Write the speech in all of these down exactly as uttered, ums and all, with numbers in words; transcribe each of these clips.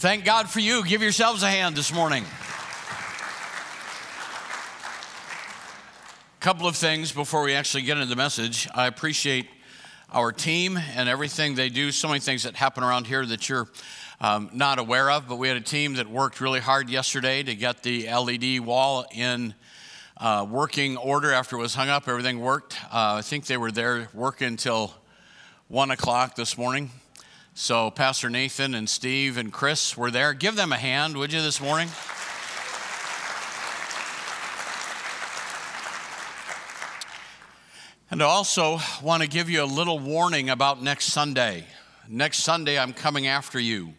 Thank God for you. Give yourselves a hand this morning. A couple of things before we actually get into the message. I appreciate our team and everything they do. So many things that happen around here that you're um, not aware of, but we had a team that worked really hard yesterday to get the L E D wall in uh, working order. After it was hung up, everything worked. Uh, I think they were there working until one o'clock this morning. So Pastor Nathan and Steve and Chris were there. Give them a hand, would you, this morning? And I also want to give you a little warning about next Sunday. Next Sunday, I'm coming after you.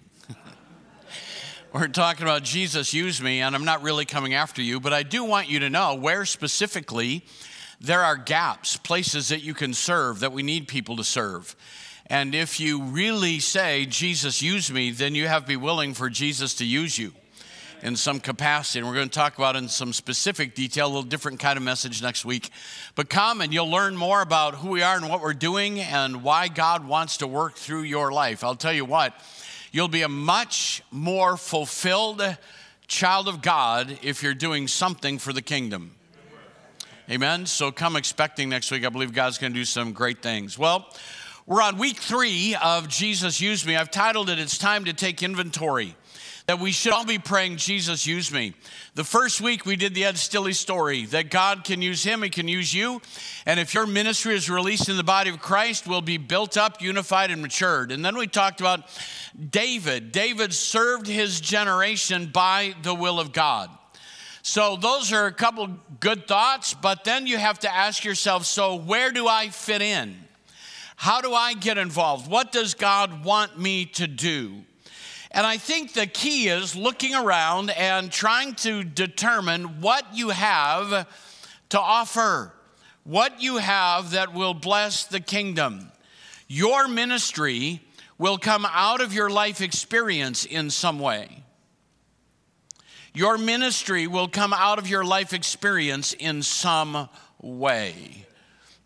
We're talking about Jesus used me, and I'm not really coming after you, but I do want you to know where specifically there are gaps, places that you can serve, that we need people to serve. And if you really say, Jesus, use me, then you have to be willing for Jesus to use you in some capacity. And we're going to talk about in some specific detail, a little different kind of message next week. But come and you'll learn more about who we are and what we're doing and why God wants to work through your life. I'll tell you what, you'll be a much more fulfilled child of God if you're doing something for the kingdom. Amen? So come expecting next week. I believe God's going to do some great things. Well, we're on week three of Jesus Use Me. I've titled it, It's Time to Take Inventory, that we should all be praying, Jesus, use me. The first week we did the Ed Stilley story, that God can use him, he can use you. And if your ministry is released in the body of Christ, we'll be built up, unified, and matured. And then we talked about David. David served his generation by the will of God. So those are a couple good thoughts, but then you have to ask yourself, so where do I fit in? How do I get involved? What does God want me to do? And I think the key is looking around and trying to determine what you have to offer, what you have that will bless the kingdom. Your ministry will come out of your life experience in some way. Your ministry will come out of your life experience in some way.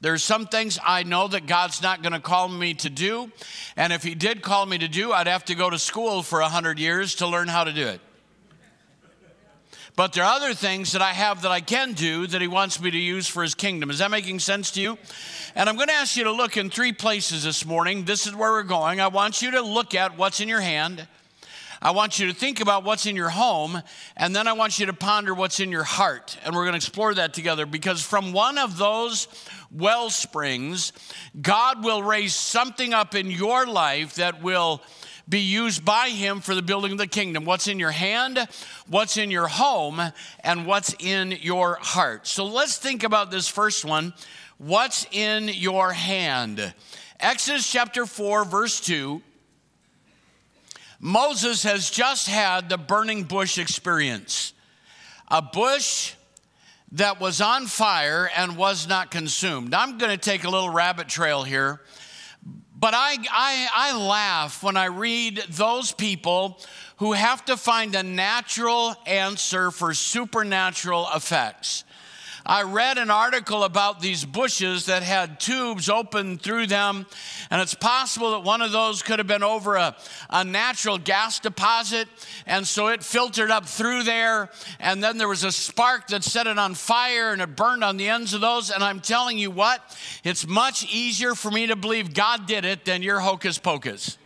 There's some things I know that God's not going to call me to do, and if he did call me to do, I'd have to go to school for one hundred years to learn how to do it. But there are other things that I have that I can do that he wants me to use for his kingdom. Is that making sense to you? And I'm going to ask you to look in three places this morning. This is where we're going. I want you to look at what's in your hand. I want you to think about what's in your home, and then I want you to ponder what's in your heart. And we're going to explore that together, because from one of those wellsprings, God will raise something up in your life that will be used by him for the building of the kingdom. What's in your hand, what's in your home, and what's in your heart. So let's think about this first one. What's in your hand? Exodus chapter four, verse two. Moses has just had the burning bush experience, a bush that was on fire and was not consumed. I'm going to take a little rabbit trail here, but I, I, I laugh when I read those people who have to find a natural answer for supernatural effects. I read an article about these bushes that had tubes open through them, and it's possible that one of those could have been over a, a natural gas deposit, and so it filtered up through there, and then there was a spark that set it on fire, and it burned on the ends of those. And I'm telling you what, it's much easier for me to believe God did it than your hocus pocus.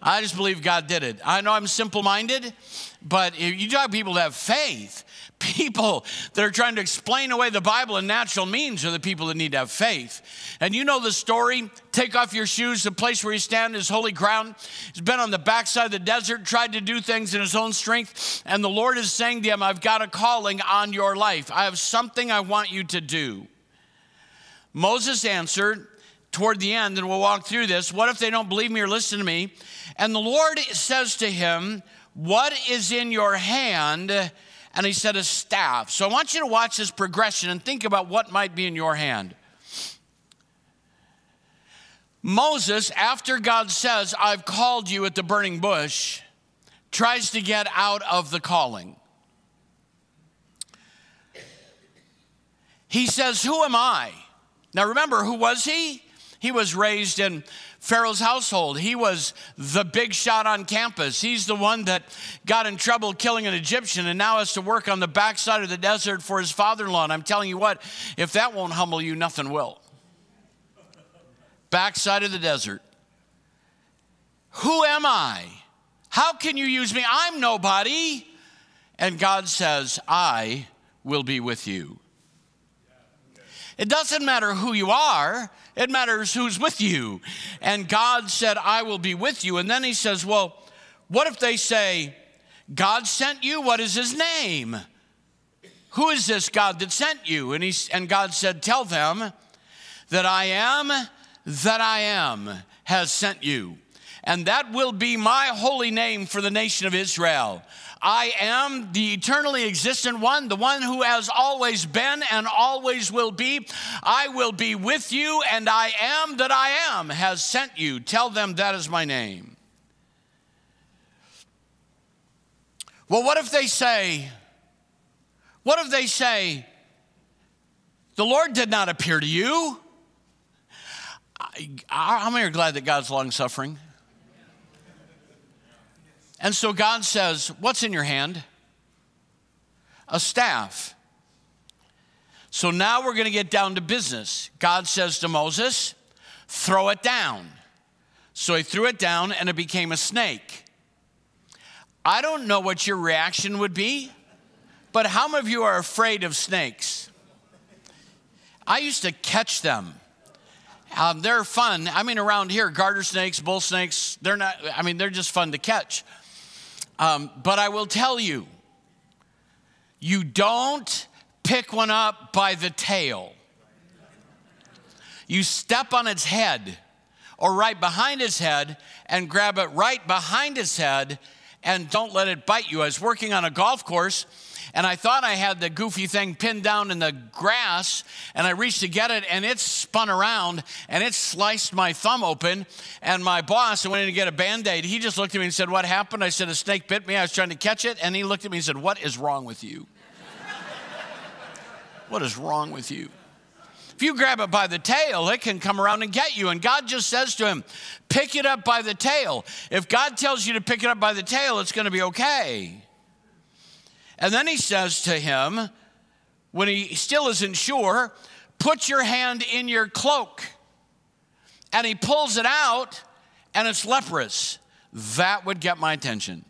I just believe God did it. I know I'm simple-minded, but if you talk to people that have faith, people that are trying to explain away the Bible and natural means are the people that need to have faith. And you know the story, take off your shoes, the place where you stand is holy ground. He's been on the backside of the desert, tried to do things in his own strength, and the Lord is saying to him, I've got a calling on your life. I have something I want you to do. Moses answered toward the end, and we'll walk through this, what if they don't believe me or listen to me? And the Lord says to him, what is in your hand? And he said, a staff. So I want you to watch this progression and think about what might be in your hand. Moses, after God says, I've called you at the burning bush, tries to get out of the calling. He says, who am I? Now remember, who was he? He was raised in Pharaoh's household. He was the big shot on campus. He's the one that got in trouble killing an Egyptian and now has to work on the backside of the desert for his father-in-law. And I'm telling you what, if that won't humble you, nothing will. Backside of the desert. Who am I? How can you use me? I'm nobody. And God says, I will be with you. It doesn't matter who you are. It matters who's with you. And God said, I will be with you. And then he says, well, what if they say, God sent you? What is his name? Who is this God that sent you? And, he, and God said, tell them that I am, that I am has sent you. And that will be my holy name for the nation of Israel. I am the eternally existent one, the one who has always been and always will be. I will be with you, and I am that I am has sent you. Tell them that is my name. Well, what if they say, what if they say, the Lord did not appear to you? How many are glad that God's long-suffering? And so God says, what's in your hand? A staff. So now we're going to get down to business. God says to Moses, throw it down. So he threw it down and it became a snake. I don't know what your reaction would be, but how many of you are afraid of snakes? I used to catch them. Um, they're fun. I mean, around here, garter snakes, bull snakes, they're not, I mean, they're just fun to catch. Um, but I will tell you, you don't pick one up by the tail. You step on its head or right behind its head and grab it right behind its head and don't let it bite you. I was working on a golf course and I thought I had the goofy thing pinned down in the grass and I reached to get it and it spun around and it sliced my thumb open and my boss went in to get a Band-Aid. He just looked at me and said, what happened? I said, a snake bit me. I was trying to catch it. And he looked at me and said, what is wrong with you? What is wrong with you? If you grab it by the tail, it can come around and get you. And God just says to him, pick it up by the tail. If God tells you to pick it up by the tail, it's going to be okay. And then he says to him, when he still isn't sure, put your hand in your cloak. And he pulls it out, and it's leprous. That would get my attention.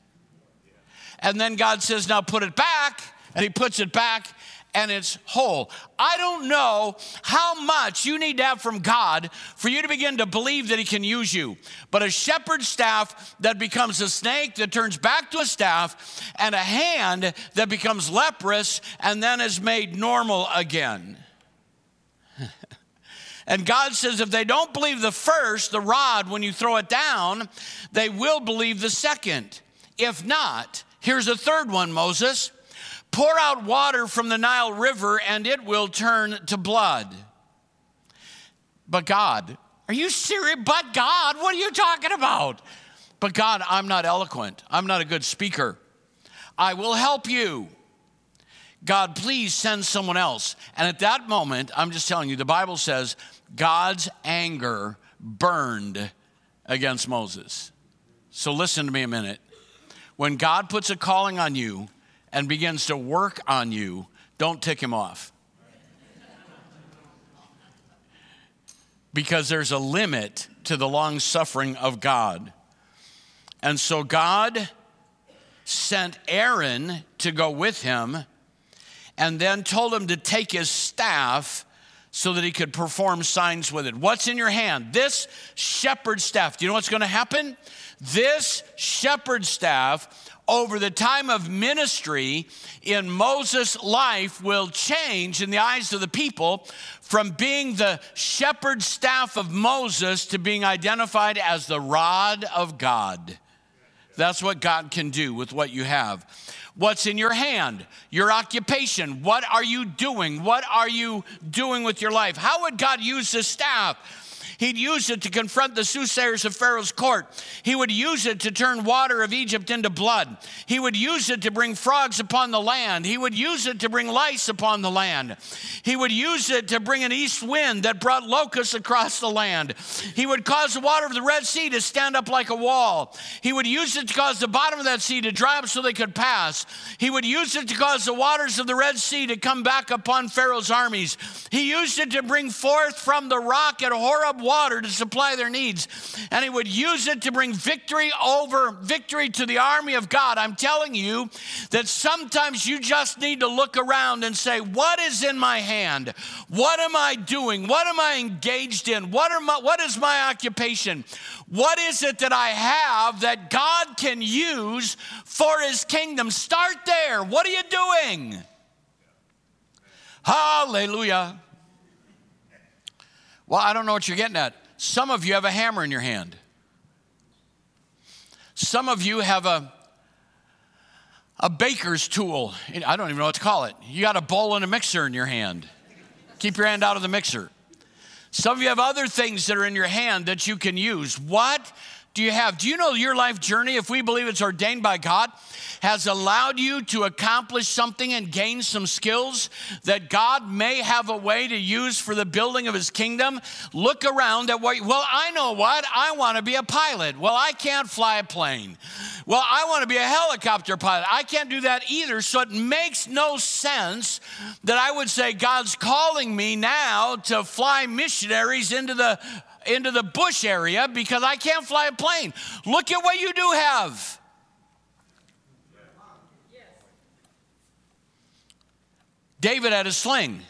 And then God says, now put it back. And he puts it back, and it's whole. I don't know how much you need to have from God for you to begin to believe that he can use you. But a shepherd's staff that becomes a snake that turns back to a staff and a hand that becomes leprous and then is made normal again. And God says if they don't believe the first, the rod, when you throw it down, they will believe the second. If not, here's a third one, Moses. Pour out water from the Nile River and it will turn to blood. But God, are you serious? But God, what are you talking about? But God, I'm not eloquent. I'm not a good speaker. I will help you. God, please send someone else. And at that moment, I'm just telling you, the Bible says God's anger burned against Moses. So listen to me a minute. When God puts a calling on you, and begins to work on you, don't tick him off. Because there's a limit to the long suffering of God. And so God sent Aaron to go with him and then told him to take his staff so that he could perform signs with it. What's in your hand? This shepherd's staff. Do you know what's going to happen? This shepherd's staff over the time of ministry in Moses' life will change in the eyes of the people from being the shepherd's staff of Moses to being identified as the rod of God. That's what God can do with what you have. What's in your hand? Your occupation. What are you doing? What are you doing with your life? How would God use this staff? He'd use it to confront the soothsayers of Pharaoh's court. He would use it to turn water of Egypt into blood. He would use it to bring frogs upon the land. He would use it to bring lice upon the land. He would use it to bring an east wind that brought locusts across the land. He would cause the water of the Red Sea to stand up like a wall. He would use it to cause the bottom of that sea to dry up so they could pass. He would use it to cause the waters of the Red Sea to come back upon Pharaoh's armies. He used it to bring forth from the rock at Horeb water to supply their needs. And he would use it to bring victory over victory to the army of God. I'm telling you that sometimes you just need to look around and say, what is in my hand? What am I doing? What am I engaged in? What are my, what is my occupation? What is it that I have that God can use for his kingdom? Start there. What are you doing? Hallelujah. Well, I don't know what you're getting at. Some of you have a hammer in your hand. Some of you have a a baker's tool. I don't even know what to call it. You got a bowl and a mixer in your hand. Keep your hand out of the mixer. Some of you have other things that are in your hand that you can use. What do you have? Do you know your life journey, if we believe it's ordained by God, has allowed you to accomplish something and gain some skills that God may have a way to use for the building of his kingdom? Look around at what, well, I know what, I want to be a pilot. Well, I can't fly a plane. Well, I want to be a helicopter pilot. I can't do that either, so it makes no sense that I would say God's calling me now to fly missionaries into the into the bush area because I can't fly a plane. Look at what you do have. Yes. David had a sling.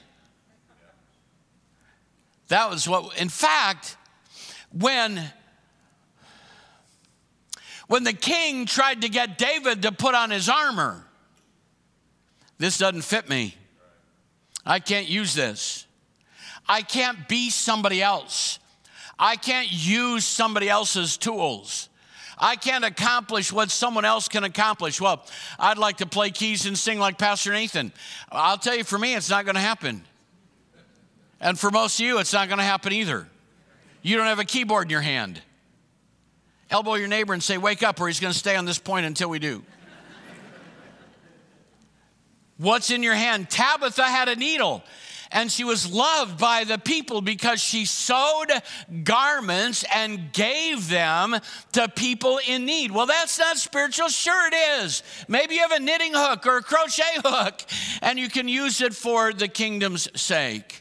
That was what, in fact, when, when the king tried to get David to put on his armor, this doesn't fit me. I can't use this. I can't be somebody else. I can't use somebody else's tools. I can't accomplish what someone else can accomplish. Well, I'd like to play keys and sing like Pastor Nathan. I'll tell you, for me, it's not going to happen. And for most of you, it's not going to happen either. You don't have a keyboard in your hand. Elbow your neighbor and say, wake up, or he's going to stay on this point until we do. What's in your hand? Tabitha had a needle. And she was loved by the people because she sewed garments and gave them to people in need. Well, that's not spiritual. Sure it is. Maybe you have a knitting hook or a crochet hook, and you can use it for the kingdom's sake.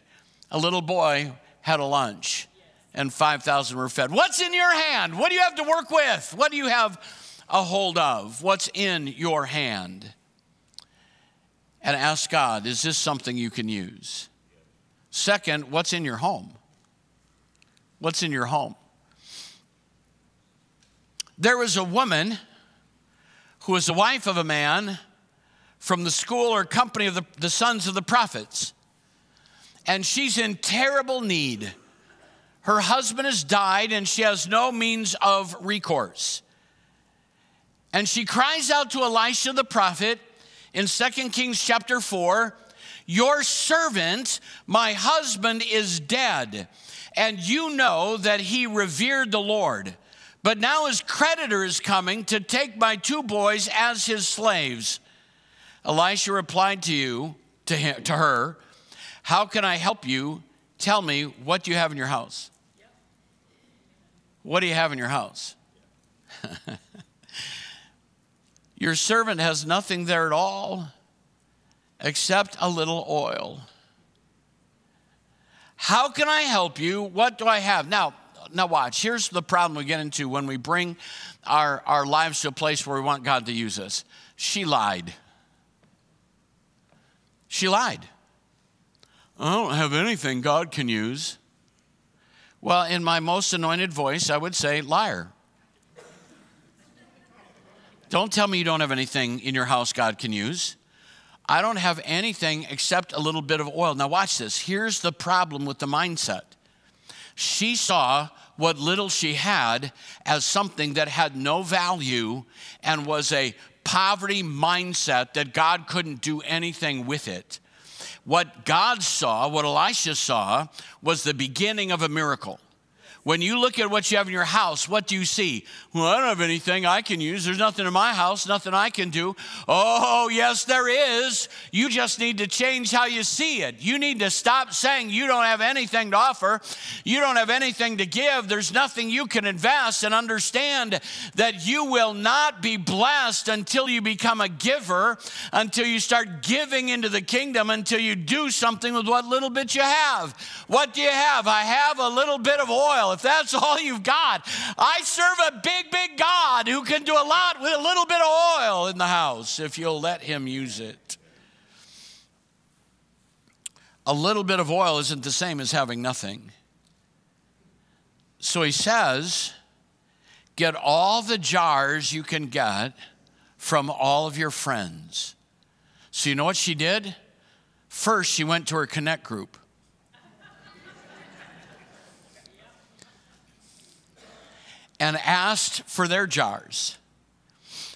A little boy had a lunch, and five thousand were fed. What's in your hand? What do you have to work with? What do you have a hold of? What's in your hand? And ask God, is this something you can use? Second, what's in your home? What's in your home? There was a woman who was the wife of a man from the school or company of the, the sons of the prophets. And she's in terrible need. Her husband has died and she has no means of recourse. And she cries out to Elisha the prophet in Second Kings chapter four, your servant, my husband, is dead, and you know that he revered the Lord. But now his creditor is coming to take my two boys as his slaves. Elisha replied to you, to him, to her, how can I help you? Tell me, what do you have in your house? What do you have in your house? Your servant has nothing there at all, except a little oil. How can I help you? What do I have? Now, now watch. Here's the problem we get into when we bring our, our lives to a place where we want God to use us. She lied. She lied. I don't have anything God can use. Well, in my most anointed voice, I would say, liar. Don't tell me you don't have anything in your house God can use. I don't have anything except a little bit of oil. Now watch this. Here's the problem with the mindset. She saw what little she had as something that had no value and was a poverty mindset that God couldn't do anything with it. What God saw, what Elisha saw, was the beginning of a miracle. When you look at what you have in your house, what do you see? Well, I don't have anything I can use. There's nothing in my house, nothing I can do. Oh, yes, there is. You just need to change how you see it. You need to stop saying you don't have anything to offer. You don't have anything to give. There's nothing you can invest, and understand that you will not be blessed until you become a giver, until you start giving into the kingdom, until you do something with what little bit you have. What do you have? I have a little bit of oil. If that's all you've got, I serve a big, big God who can do a lot with a little bit of oil in the house if you'll let him use it. A little bit of oil isn't the same as having nothing. So he says, get all the jars you can get from all of your friends. So you know what she did? First, she went to her Connect group. And asked for their jars.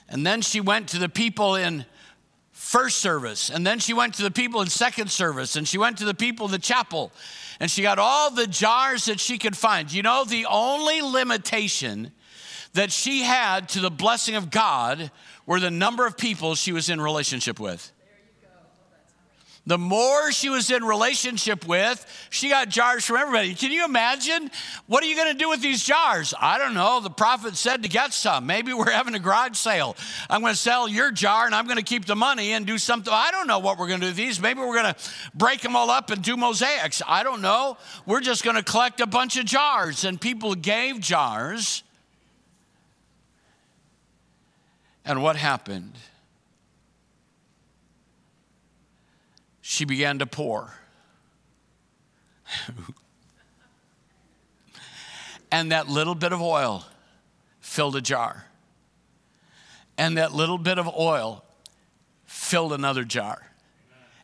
And then she went to the people in first service, and then she went to the people in second service, and she went to the people in the chapel, and she got all the jars that she could find. You know, the only limitation that she had to the blessing of God were the number of people she was in relationship with. The more she was in relationship with, she got jars from everybody. Can you imagine? What are you going to do with these jars? I don't know. The prophet said to get some. Maybe we're having a garage sale. I'm going to sell your jar, and I'm going to keep the money and do something. I don't know what we're going to do with these. Maybe we're going to break them all up and do mosaics. I don't know. We're just going to collect a bunch of jars. And people gave jars. And what happened? She began to pour. And that little bit of oil filled a jar. And that little bit of oil filled another jar.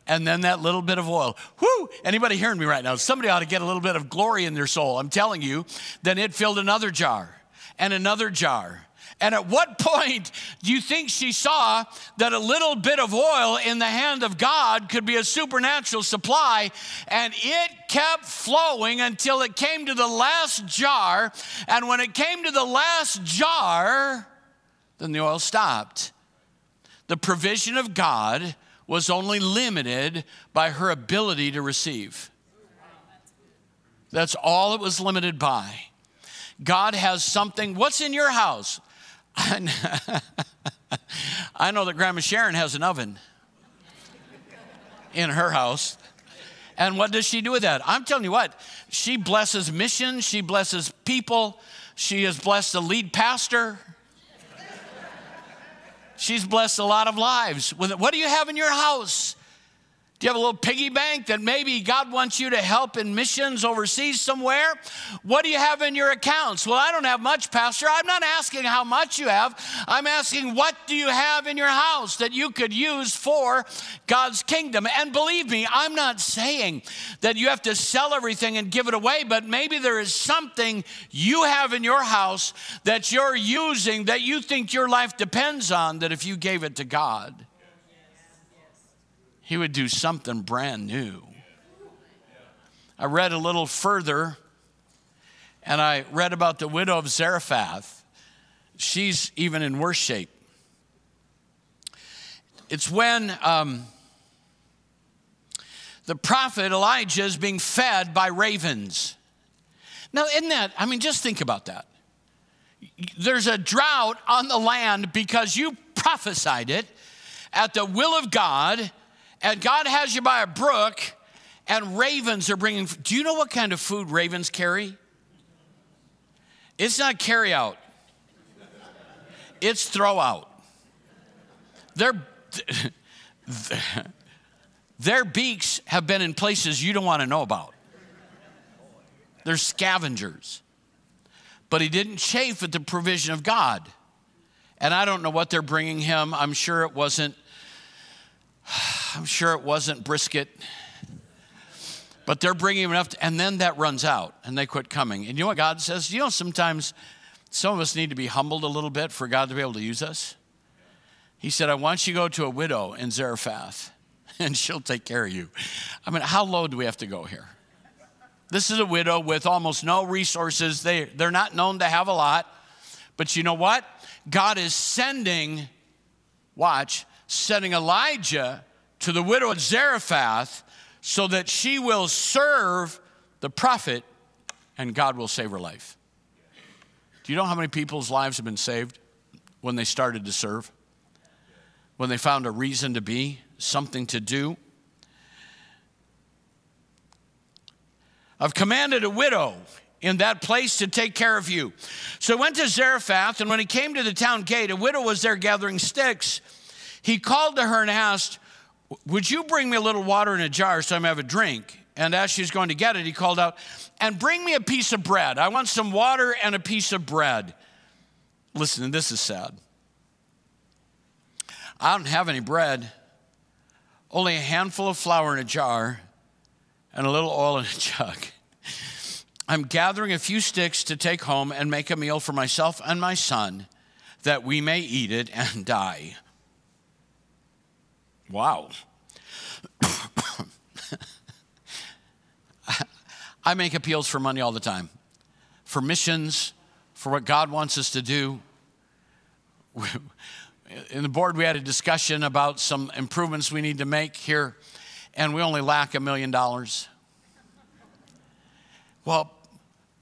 And then that little bit of oil. Whoo! Anybody hearing me right now? Somebody ought to get a little bit of glory in their soul. I'm telling you. Then it filled another jar and another jar. And at what point do you think she saw that a little bit of oil in the hand of God could be a supernatural supply? And it kept flowing until it came to the last jar. And when it came to the last jar, then the oil stopped. The provision of God was only limited by her ability to receive. That's all it was limited by. God has something. What's in your house? I know that Grandma Sharon has an oven in her house. And what does she do with that? I'm telling you what, she blesses missions, she blesses people, she has blessed the lead pastor. She's blessed a lot of lives. What do you have in your house? Do you have a little piggy bank that maybe God wants you to help in missions overseas somewhere? What do you have in your accounts? Well, I don't have much, Pastor. I'm not asking how much you have. I'm asking what do you have in your house that you could use for God's kingdom? And believe me, I'm not saying that you have to sell everything and give it away, but maybe there is something you have in your house that you're using that you think your life depends on, that if you gave it to God, he would do something brand new. I read a little further, and I read about the widow of Zarephath. She's even in worse shape. It's when um, the prophet Elijah is being fed by ravens. Now, isn't that, I mean, just think about that. There's a drought on the land because you prophesied it at the will of God, and God has you by a brook, and ravens are bringing. Do you know what kind of food ravens carry? It's not carry out. It's throw out. Their, their beaks have been in places you don't want to know about. They're scavengers. But he didn't chafe at the provision of God. And I don't know what they're bringing him. I'm sure it wasn't I'm sure it wasn't brisket, but they're bringing enough, to, and then that runs out, and they quit coming. And you know what God says? You know, sometimes some of us need to be humbled a little bit for God to be able to use us. He said, I want you to go to a widow in Zarephath, and she'll take care of you. I mean, how low do we have to go here? This is a widow with almost no resources. They, they're not known to have a lot. But you know what? God is sending, watch, sending Elijah to the widow at Zarephath so that she will serve the prophet and God will save her life. Do you know how many people's lives have been saved when they started to serve? When they found a reason to be, something to do? I've commanded a widow in that place to take care of you. So he went to Zarephath, and when he came to the town gate, a widow was there gathering sticks. He called to her and asked, would you bring me a little water in a jar so I may have a drink? And as she's going to get it, he called out, and bring me a piece of bread. I want some water and a piece of bread. Listen, this is sad. I don't have any bread, only a handful of flour in a jar and a little oil in a jug. I'm gathering a few sticks to take home and make a meal for myself and my son that we may eat it and die. Wow. I make appeals for money all the time, for missions, for what God wants us to do. In the board, we had a discussion about some improvements we need to make here, and we only lack a million dollars. Well,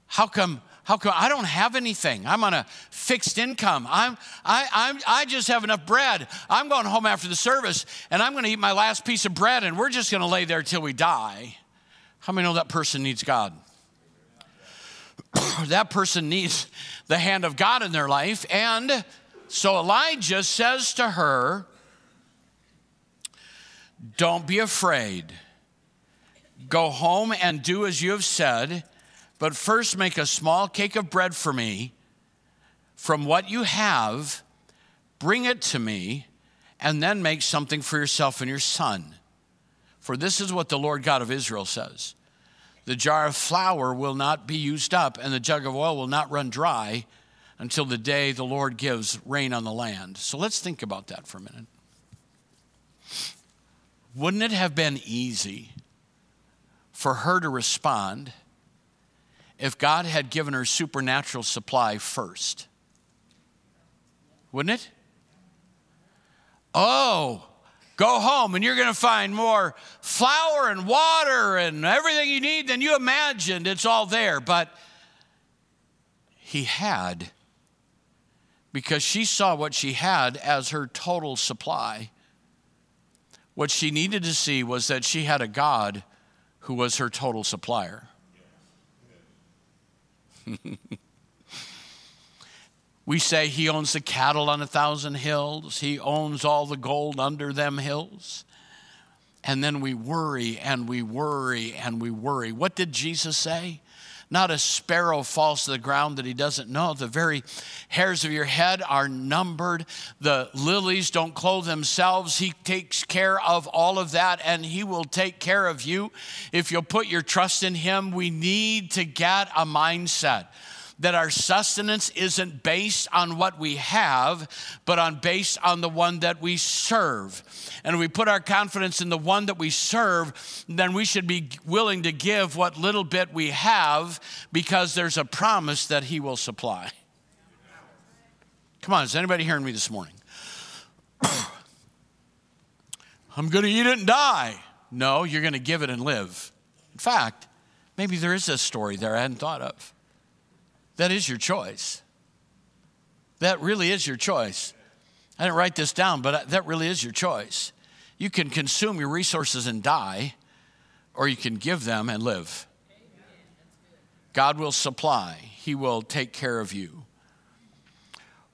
how come, how come I don't have anything? I'm on a fixed income. I'm, I, I'm, I just have enough bread. I'm going home after the service, and I'm going to eat my last piece of bread, and we're just going to lay there till we die. How many know that person needs God? That person needs the hand of God in their life. And so Elijah says to her, don't be afraid. Go home and do as you have said, but first make a small cake of bread for me. From what you have, bring it to me, and then make something for yourself and your son. For this is what the Lord God of Israel says. The jar of flour will not be used up, and the jug of oil will not run dry until the day the Lord gives rain on the land. So let's think about that for a minute. Wouldn't it have been easy for her to respond if God had given her supernatural supply first? Wouldn't it? Oh, go home and you're going to find more flour and water and everything you need than you imagined. It's all there. But he had, because she saw what she had as her total supply. What she needed to see was that she had a God who was her total supplier. We say he owns the cattle on a thousand hills. He owns all the gold under them hills. And then we worry and we worry and we worry. What did Jesus say? Not a sparrow falls to the ground that he doesn't know. The very hairs of your head are numbered. The lilies don't clothe themselves. He takes care of all of that, and he will take care of you if you'll put your trust in him. We need to get a mindset that our sustenance isn't based on what we have, but on based on the one that we serve. And we put our confidence in the one that we serve, then we should be willing to give what little bit we have, because there's a promise that he will supply. Come on, is anybody hearing me this morning? I'm gonna eat it and die. No, you're gonna give it and live. In fact, maybe there is a story there I hadn't thought of. That is your choice. That really is your choice. I didn't write this down, but that really is your choice. You can consume your resources and die, or you can give them and live. God will supply. He will take care of you.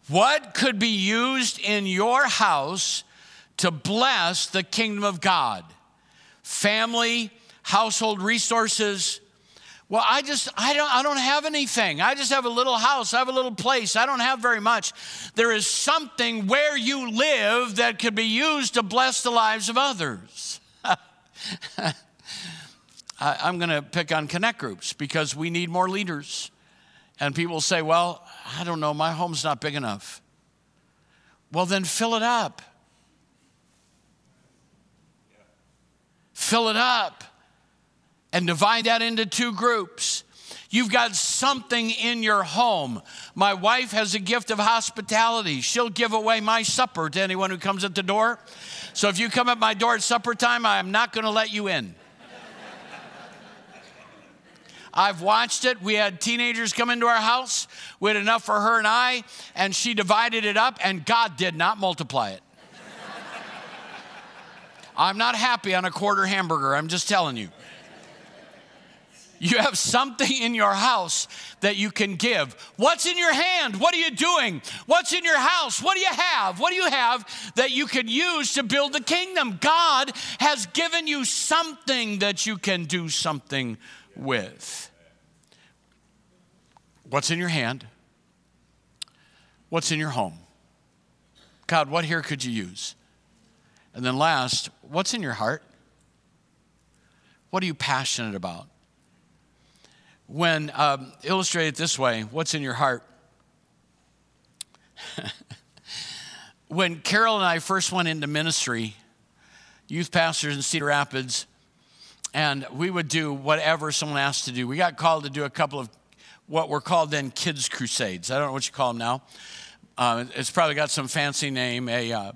What could be used in your house to bless the kingdom of God? Family, household resources. Well, I just, I don't, I don't have anything. I just have a little house. I have a little place. I don't have very much. There is something where you live that could be used to bless the lives of others. I, I'm going to pick on connect groups because we need more leaders. And people say, well, I don't know, my home's not big enough. Well, then fill it up. Fill it up. and divide that into two groups. You've got something in your home. My wife has a gift of hospitality. She'll give away my supper to anyone who comes at the door. So if you come at my door at supper time, I am not going to let you in. I've watched it. We had teenagers come into our house. We had enough for her and I, and she divided it up, and God did not multiply it. I'm not happy on a quarter hamburger. I'm just telling you. You have something in your house that you can give. What's in your hand? What are you doing? What's in your house? What do you have? What do you have that you can use to build the kingdom? God has given you something that you can do something with. What's in your hand? What's in your home? God, what here could you use? And then last, what's in your heart? What are you passionate about? When um, illustrate it this way, what's in your heart? When Carol and I first went into ministry, youth pastors in Cedar Rapids, and we would do whatever someone asked to do. We got called to do a couple of what were called then kids crusades. I don't know what you call them now. Uh, it's probably got some fancy name, a uh,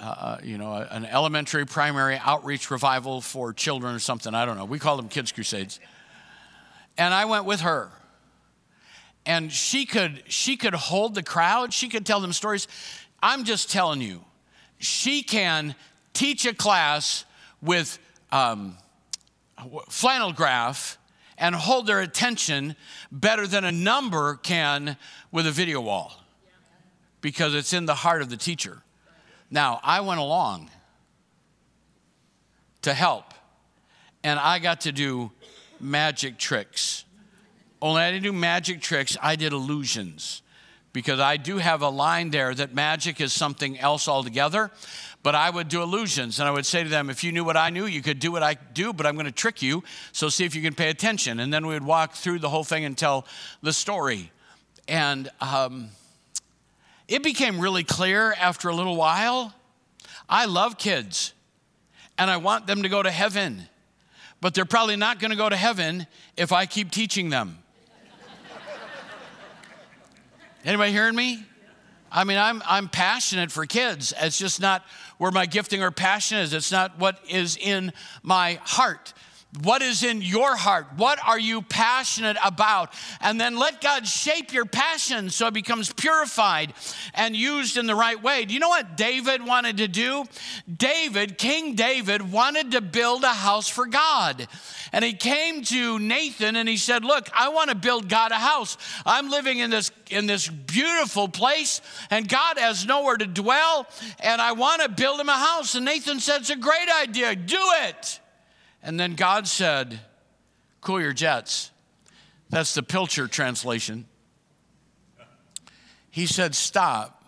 uh, you know, an elementary primary outreach revival for children or something. I don't know. We called them kids crusades. And I went with her, and she could she could hold the crowd. She could tell them stories. I'm just telling you, she can teach a class with um, flannel graph and hold their attention better than a number can with a video wall, because it's in the heart of the teacher. Now, I went along to help, and I got to do magic tricks. Only I didn't do magic tricks, I did illusions, because I do have a line there that magic is something else altogether, but I would do illusions, and I would say to them, if you knew what I knew, you could do what I do, but I'm going to trick you, so see if you can pay attention. And then we would walk through the whole thing and tell the story. And um, it became really clear after a little while, I love kids, and I want them to go to heaven. But they're probably not going to go to heaven if I keep teaching them. Anybody hearing me? I mean, I'm I'm passionate for kids. It's just not where my gifting or passion is. It's not what is in my heart. What is in your heart? What are you passionate about? And then let God shape your passion so it becomes purified and used in the right way. Do you know what David wanted to do? David, King David, wanted to build a house for God. And he came to Nathan and he said, look, I want to build God a house. I'm living in this in this beautiful place, and God has nowhere to dwell, and I want to build him a house. And Nathan said, it's a great idea. Do it. And then God said, cool your jets. That's the Pilcher translation. He said, stop.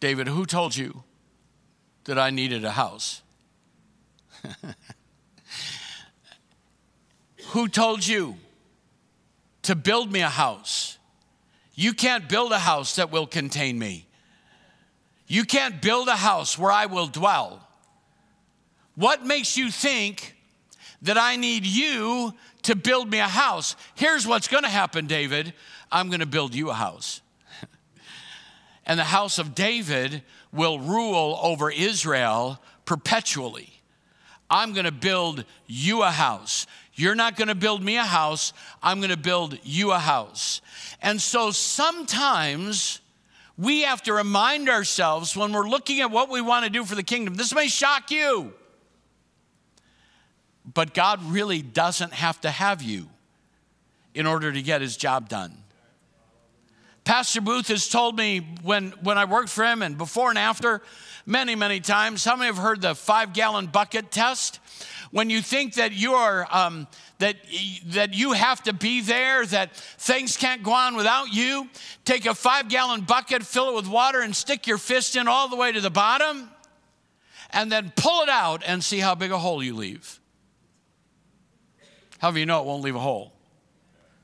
David, who told you that I needed a house? Who told you to build me a house? You can't build a house that will contain me. You can't build a house where I will dwell. What makes you think that I need you to build me a house? Here's what's going to happen, David. I'm going to build you a house. And the house of David will rule over Israel perpetually. I'm going to build you a house. You're not going to build me a house. I'm going to build you a house. And so sometimes we have to remind ourselves when we're looking at what we want to do for the kingdom. This may shock you. But God really doesn't have to have you in order to get his job done. Pastor Booth has told me when, when I worked for him and before and after many, many times, how many have heard the five-gallon bucket test? When you think that you are um, that that you have to be there, that things can't go on without you, take a five-gallon bucket, fill it with water, and stick your fist in all the way to the bottom, and then pull it out and see how big a hole you leave. However, you know it won't leave a hole.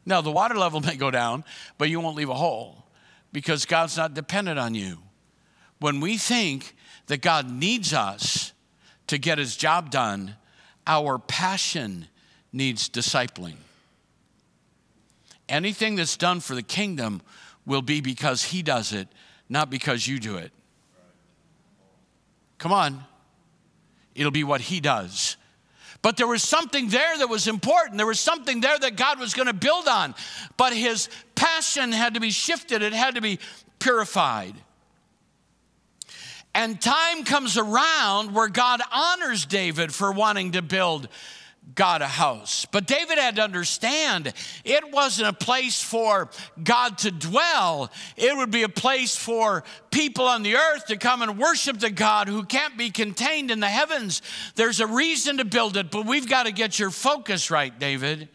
Now, the water level may go down, but you won't leave a hole because God's not dependent on you. When we think that God needs us to get his job done, Our passion needs discipling. Anything that's done for the kingdom will be because he does it, not because you do it. Come on. It'll be what he does. But there was something there that was important. There was something there that God was going to build on. But his passion had to be shifted. It had to be purified. And time comes around where God honors David for wanting to build God a house. But David had to understand it wasn't a place for God to dwell. It would be a place for people on the earth to come and worship the God who can't be contained in the heavens. There's a reason to build it, but we've got to get your focus right, David.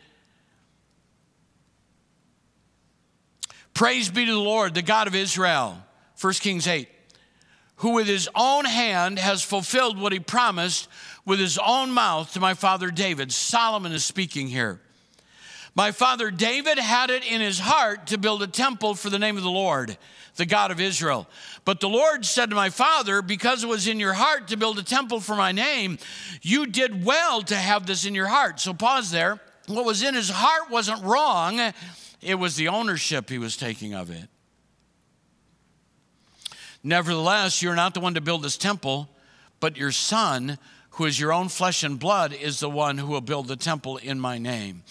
Praise be to the Lord, the God of Israel, First Kings eight, who with his own hand has fulfilled what he promised with his own mouth to my father David. Solomon is speaking here. My father David had it in his heart to build a temple for the name of the Lord, the God of Israel. But the Lord said to my father, because it was in your heart to build a temple for my name, you did well to have this in your heart. So pause there. What was in his heart wasn't wrong. It was the ownership he was taking of it. Nevertheless, you're not the one to build this temple, but your son, who is your own flesh and blood, is the one who will build the temple in my name.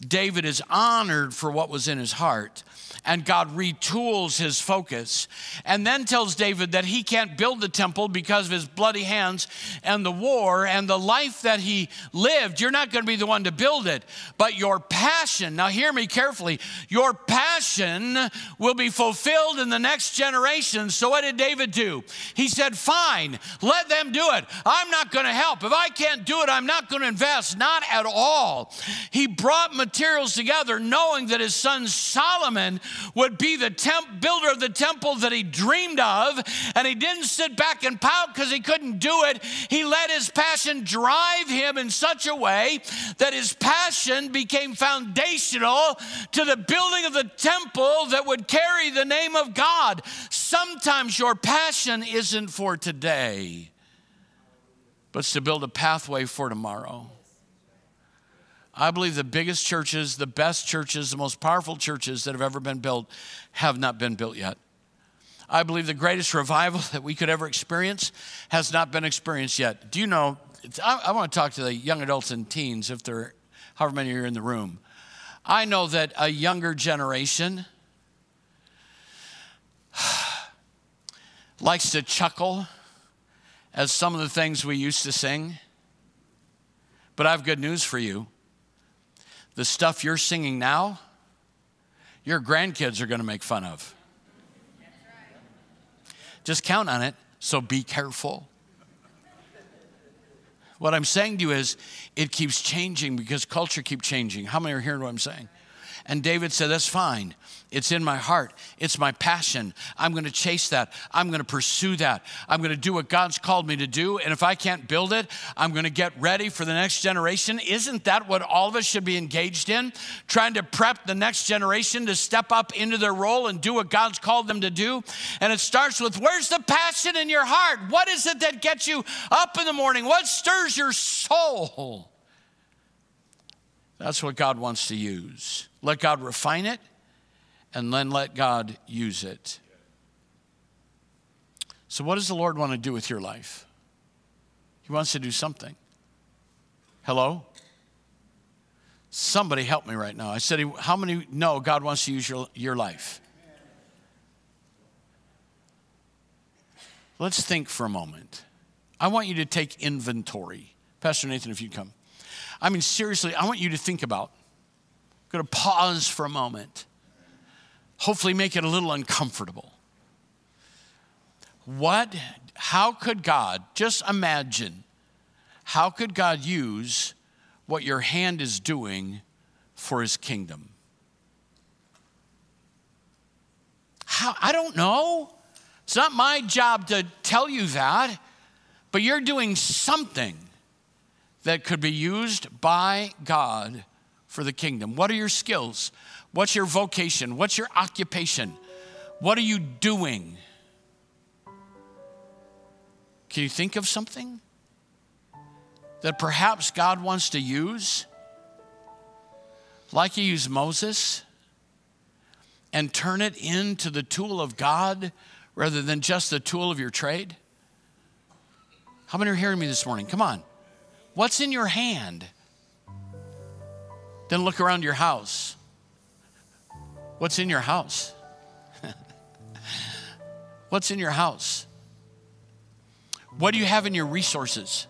David is honored for what was in his heart, and God retools his focus, and then tells David that he can't build the temple because of his bloody hands and the war and the life that he lived. You're not going to be the one to build it, but your passion, now hear me carefully, your passion will be fulfilled in the next generation. So what did David do? He said, fine, let them do it. I'm not going to help. If I can't do it, I'm not going to invest, not at all. He brought materials together knowing that his son Solomon would be the temp builder of the temple that he dreamed of, and he didn't sit back and pout because he couldn't do it. He let his passion drive him in such a way that his passion became foundational to the building of the temple that would carry the name of God. Sometimes your passion isn't for today, but it's to build a pathway for tomorrow. I believe the biggest churches, the best churches, the most powerful churches that have ever been built have not been built yet. I believe the greatest revival that we could ever experience has not been experienced yet. Do you know, I, I want to talk to the young adults and teens, if there are however many are in the room. I know that a younger generation likes to chuckle as some of the things we used to sing. But I have good news for you. The stuff you're singing now, your grandkids are gonna make fun of. That's right. Just count on it, so be careful. What I'm saying to you is, it keeps changing because culture keeps changing. How many are hearing what I'm saying? And David said, that's fine. It's in my heart. It's my passion. I'm going to chase that. I'm going to pursue that. I'm going to do what God's called me to do. And if I can't build it, I'm going to get ready for the next generation. Isn't that what all of us should be engaged in? Trying to prep the next generation to step up into their role and do what God's called them to do. And it starts with, where's the passion in your heart? What is it that gets you up in the morning? What stirs your soul? That's what God wants to use. Let God refine it, and then let God use it. So what does the Lord want to do with your life? He wants to do something. Hello? Somebody help me right now. I said, how many know God wants to use your, your life? Let's think for a moment. I want you to take inventory. Pastor Nathan, if you'd come. I mean, seriously, I want you to think about. I'm going to pause for a moment. Hopefully make it a little uncomfortable. What, how could God, just imagine, how could God use what your hand is doing for his kingdom? How, I don't know. It's not my job to tell you that, but you're doing something that could be used by God for the kingdom. What are your skills? What's your vocation? What's your occupation? What are you doing? Can you think of something? that perhaps God wants to use, like he used Moses, and turn it into the tool of God rather than just the tool of your trade? How many are hearing me this morning? Come on. What's in your hand? Then look around your house. What's in your house? What's in your house? What do you have in your resources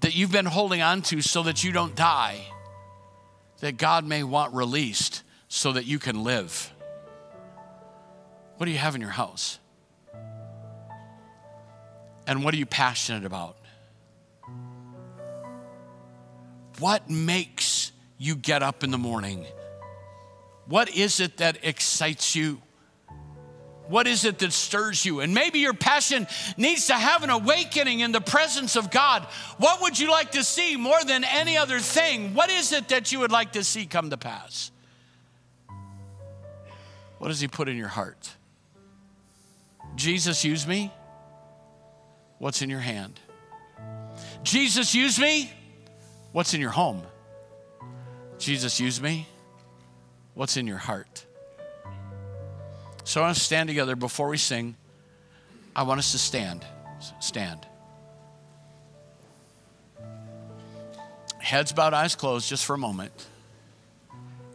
that you've been holding on to so that you don't die, that God may want released so that you can live? What do you have in your house? And what are you passionate about? What makes you get up in the morning? What is it that excites you? What is it that stirs you? And maybe your passion needs to have an awakening in the presence of God. What would you like to see more than any other thing? What is it that you would like to see come to pass? What does he put in your heart? Jesus, use me. What's in your hand? Jesus, use me. What's in your home? Jesus, use me. What's in your heart? So I want to stand together before we sing. I want us to stand. Stand. Heads bowed, eyes closed just for a moment.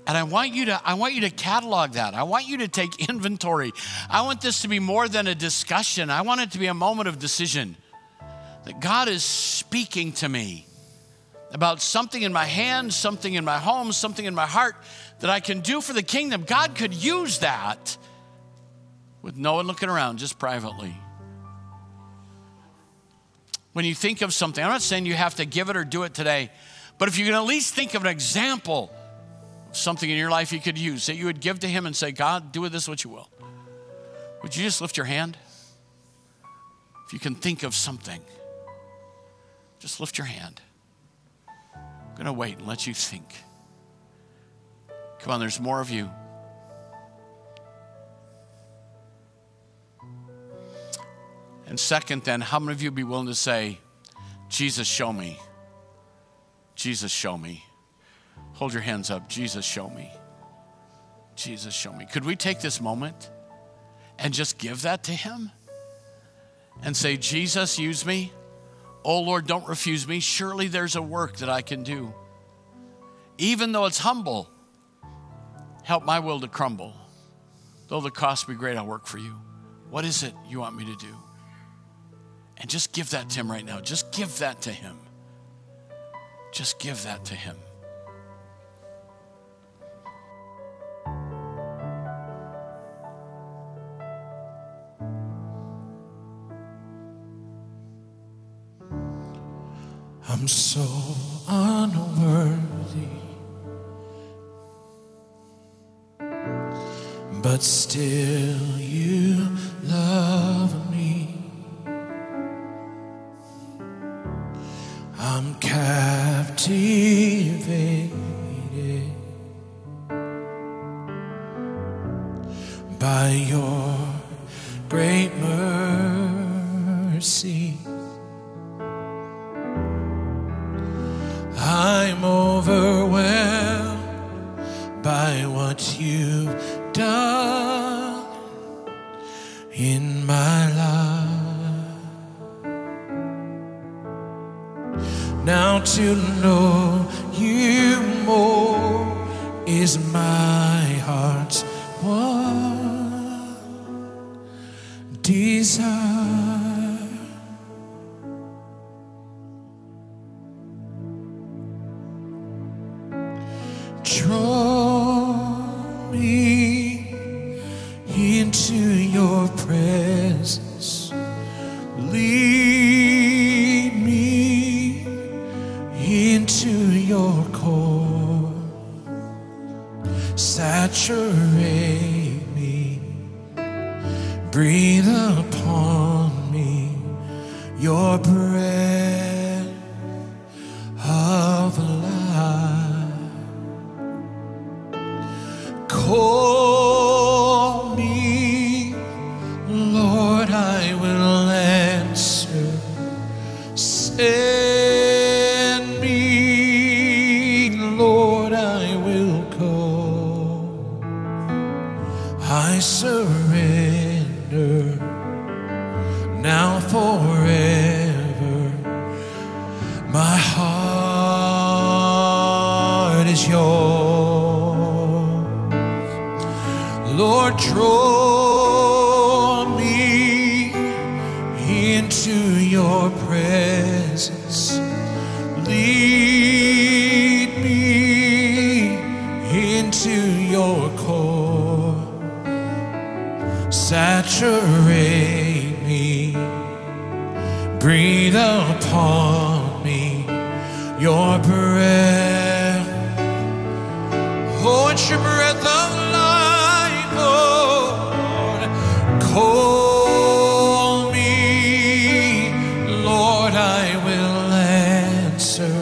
And I want you to, I want you to catalog that. I want you to take inventory. I want this to be more than a discussion. I want it to be a moment of decision. That God is speaking to me about something in my hand, something in my home, something in my heart that I can do for the kingdom. God could use that with no one looking around, just privately. When you think of something, I'm not saying you have to give it or do it today, but if you can at least think of an example, something in your life you could use, that you would give to him and say, God, do with this what you will. Would you just lift your hand? If you can think of something, just lift your hand. I'm gonna wait and let you think. Come on, there's more of you. And second then, how many of you would be willing to say, Jesus, show me. Jesus, show me. Hold your hands up. Jesus, show me. Jesus, show me. Could we take this moment and just give that to him and say, Jesus, use me. Oh, Lord, don't refuse me. Surely there's a work that I can do. Even though it's humble, help my will to crumble. Though the cost be great, I'll work for you. What is it you want me to do? And just give that to him right now. Just give that to him. Just give that to him. I'm so unworthy, but still you love me. I'm captivated by your great mercy. I'm overwhelmed by what you've done in my life. Now to know you more is my heart's one desire. Draw me into your presence. Lead me into your core. Saturate me. Breathe upon me your breath of life. Call me, Lord, I will answer. Say heart is yours. Lord, draw me into your presence. Lead me into your core. Saturate me. Breathe upon me your breath. Oh, it's your breath of life, Lord. Call me, Lord, I will answer.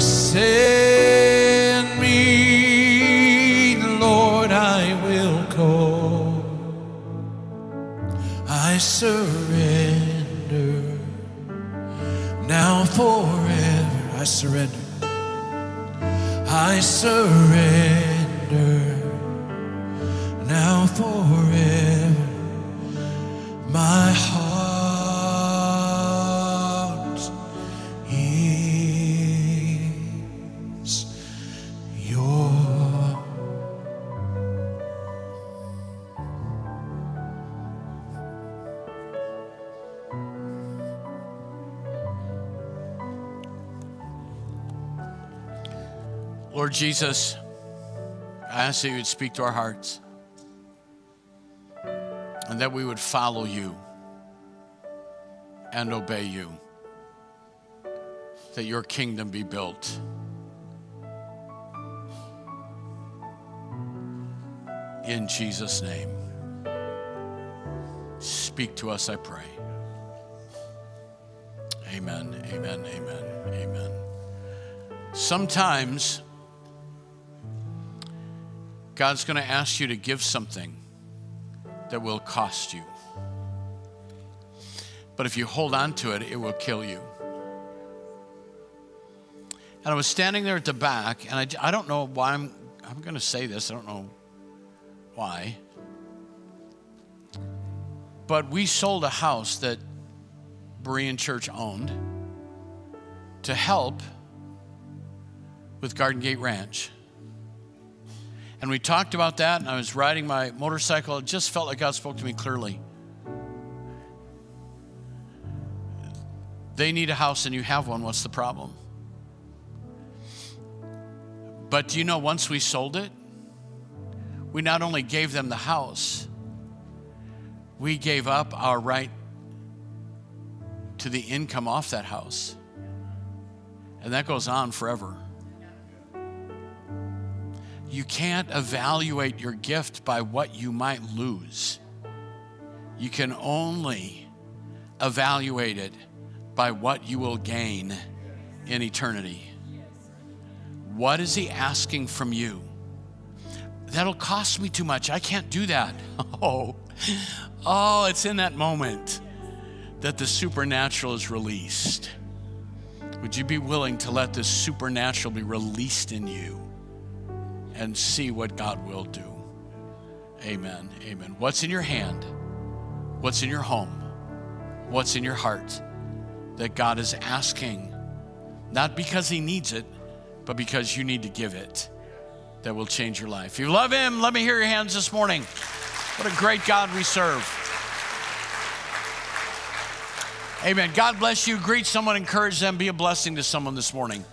Send me, Lord, I will call. I surrender. Now forever I surrender, I surrender, now forever my heart is yours. Lord Jesus, I ask that you would speak to our hearts and that we would follow you and obey you, that your kingdom be built. In Jesus' name, speak to us, I pray. Amen, amen, amen, amen. Sometimes God's going to ask you to give something that will cost you. But if you hold on to it, it will kill you. And I was standing there at the back, and I, I don't know why I'm, I'm going to say this. I don't know why. But we sold a house that Berean Church owned to help with Garden Gate Ranch. And we talked about that, and I was riding my motorcycle. It just felt like God spoke to me clearly. They need a house, and you have one. What's the problem? But do you know, once we sold it, we not only gave them the house, we gave up our right to the income off that house. And that goes on forever. You can't evaluate your gift by what you might lose. You can only evaluate it by what you will gain in eternity. What is he asking from you? That'll cost me too much. I can't do that. Oh, oh, it's in that moment that the supernatural is released. Would you be willing to let this supernatural be released in you? And see what God will do. Amen, amen. What's in your hand? What's in your home? What's in your heart that God is asking? Not because he needs it, but because you need to give it. That will change your life. If you love him, let me hear your hands this morning. What a great God we serve. Amen. God bless you. Greet someone, encourage them, be a blessing to someone this morning.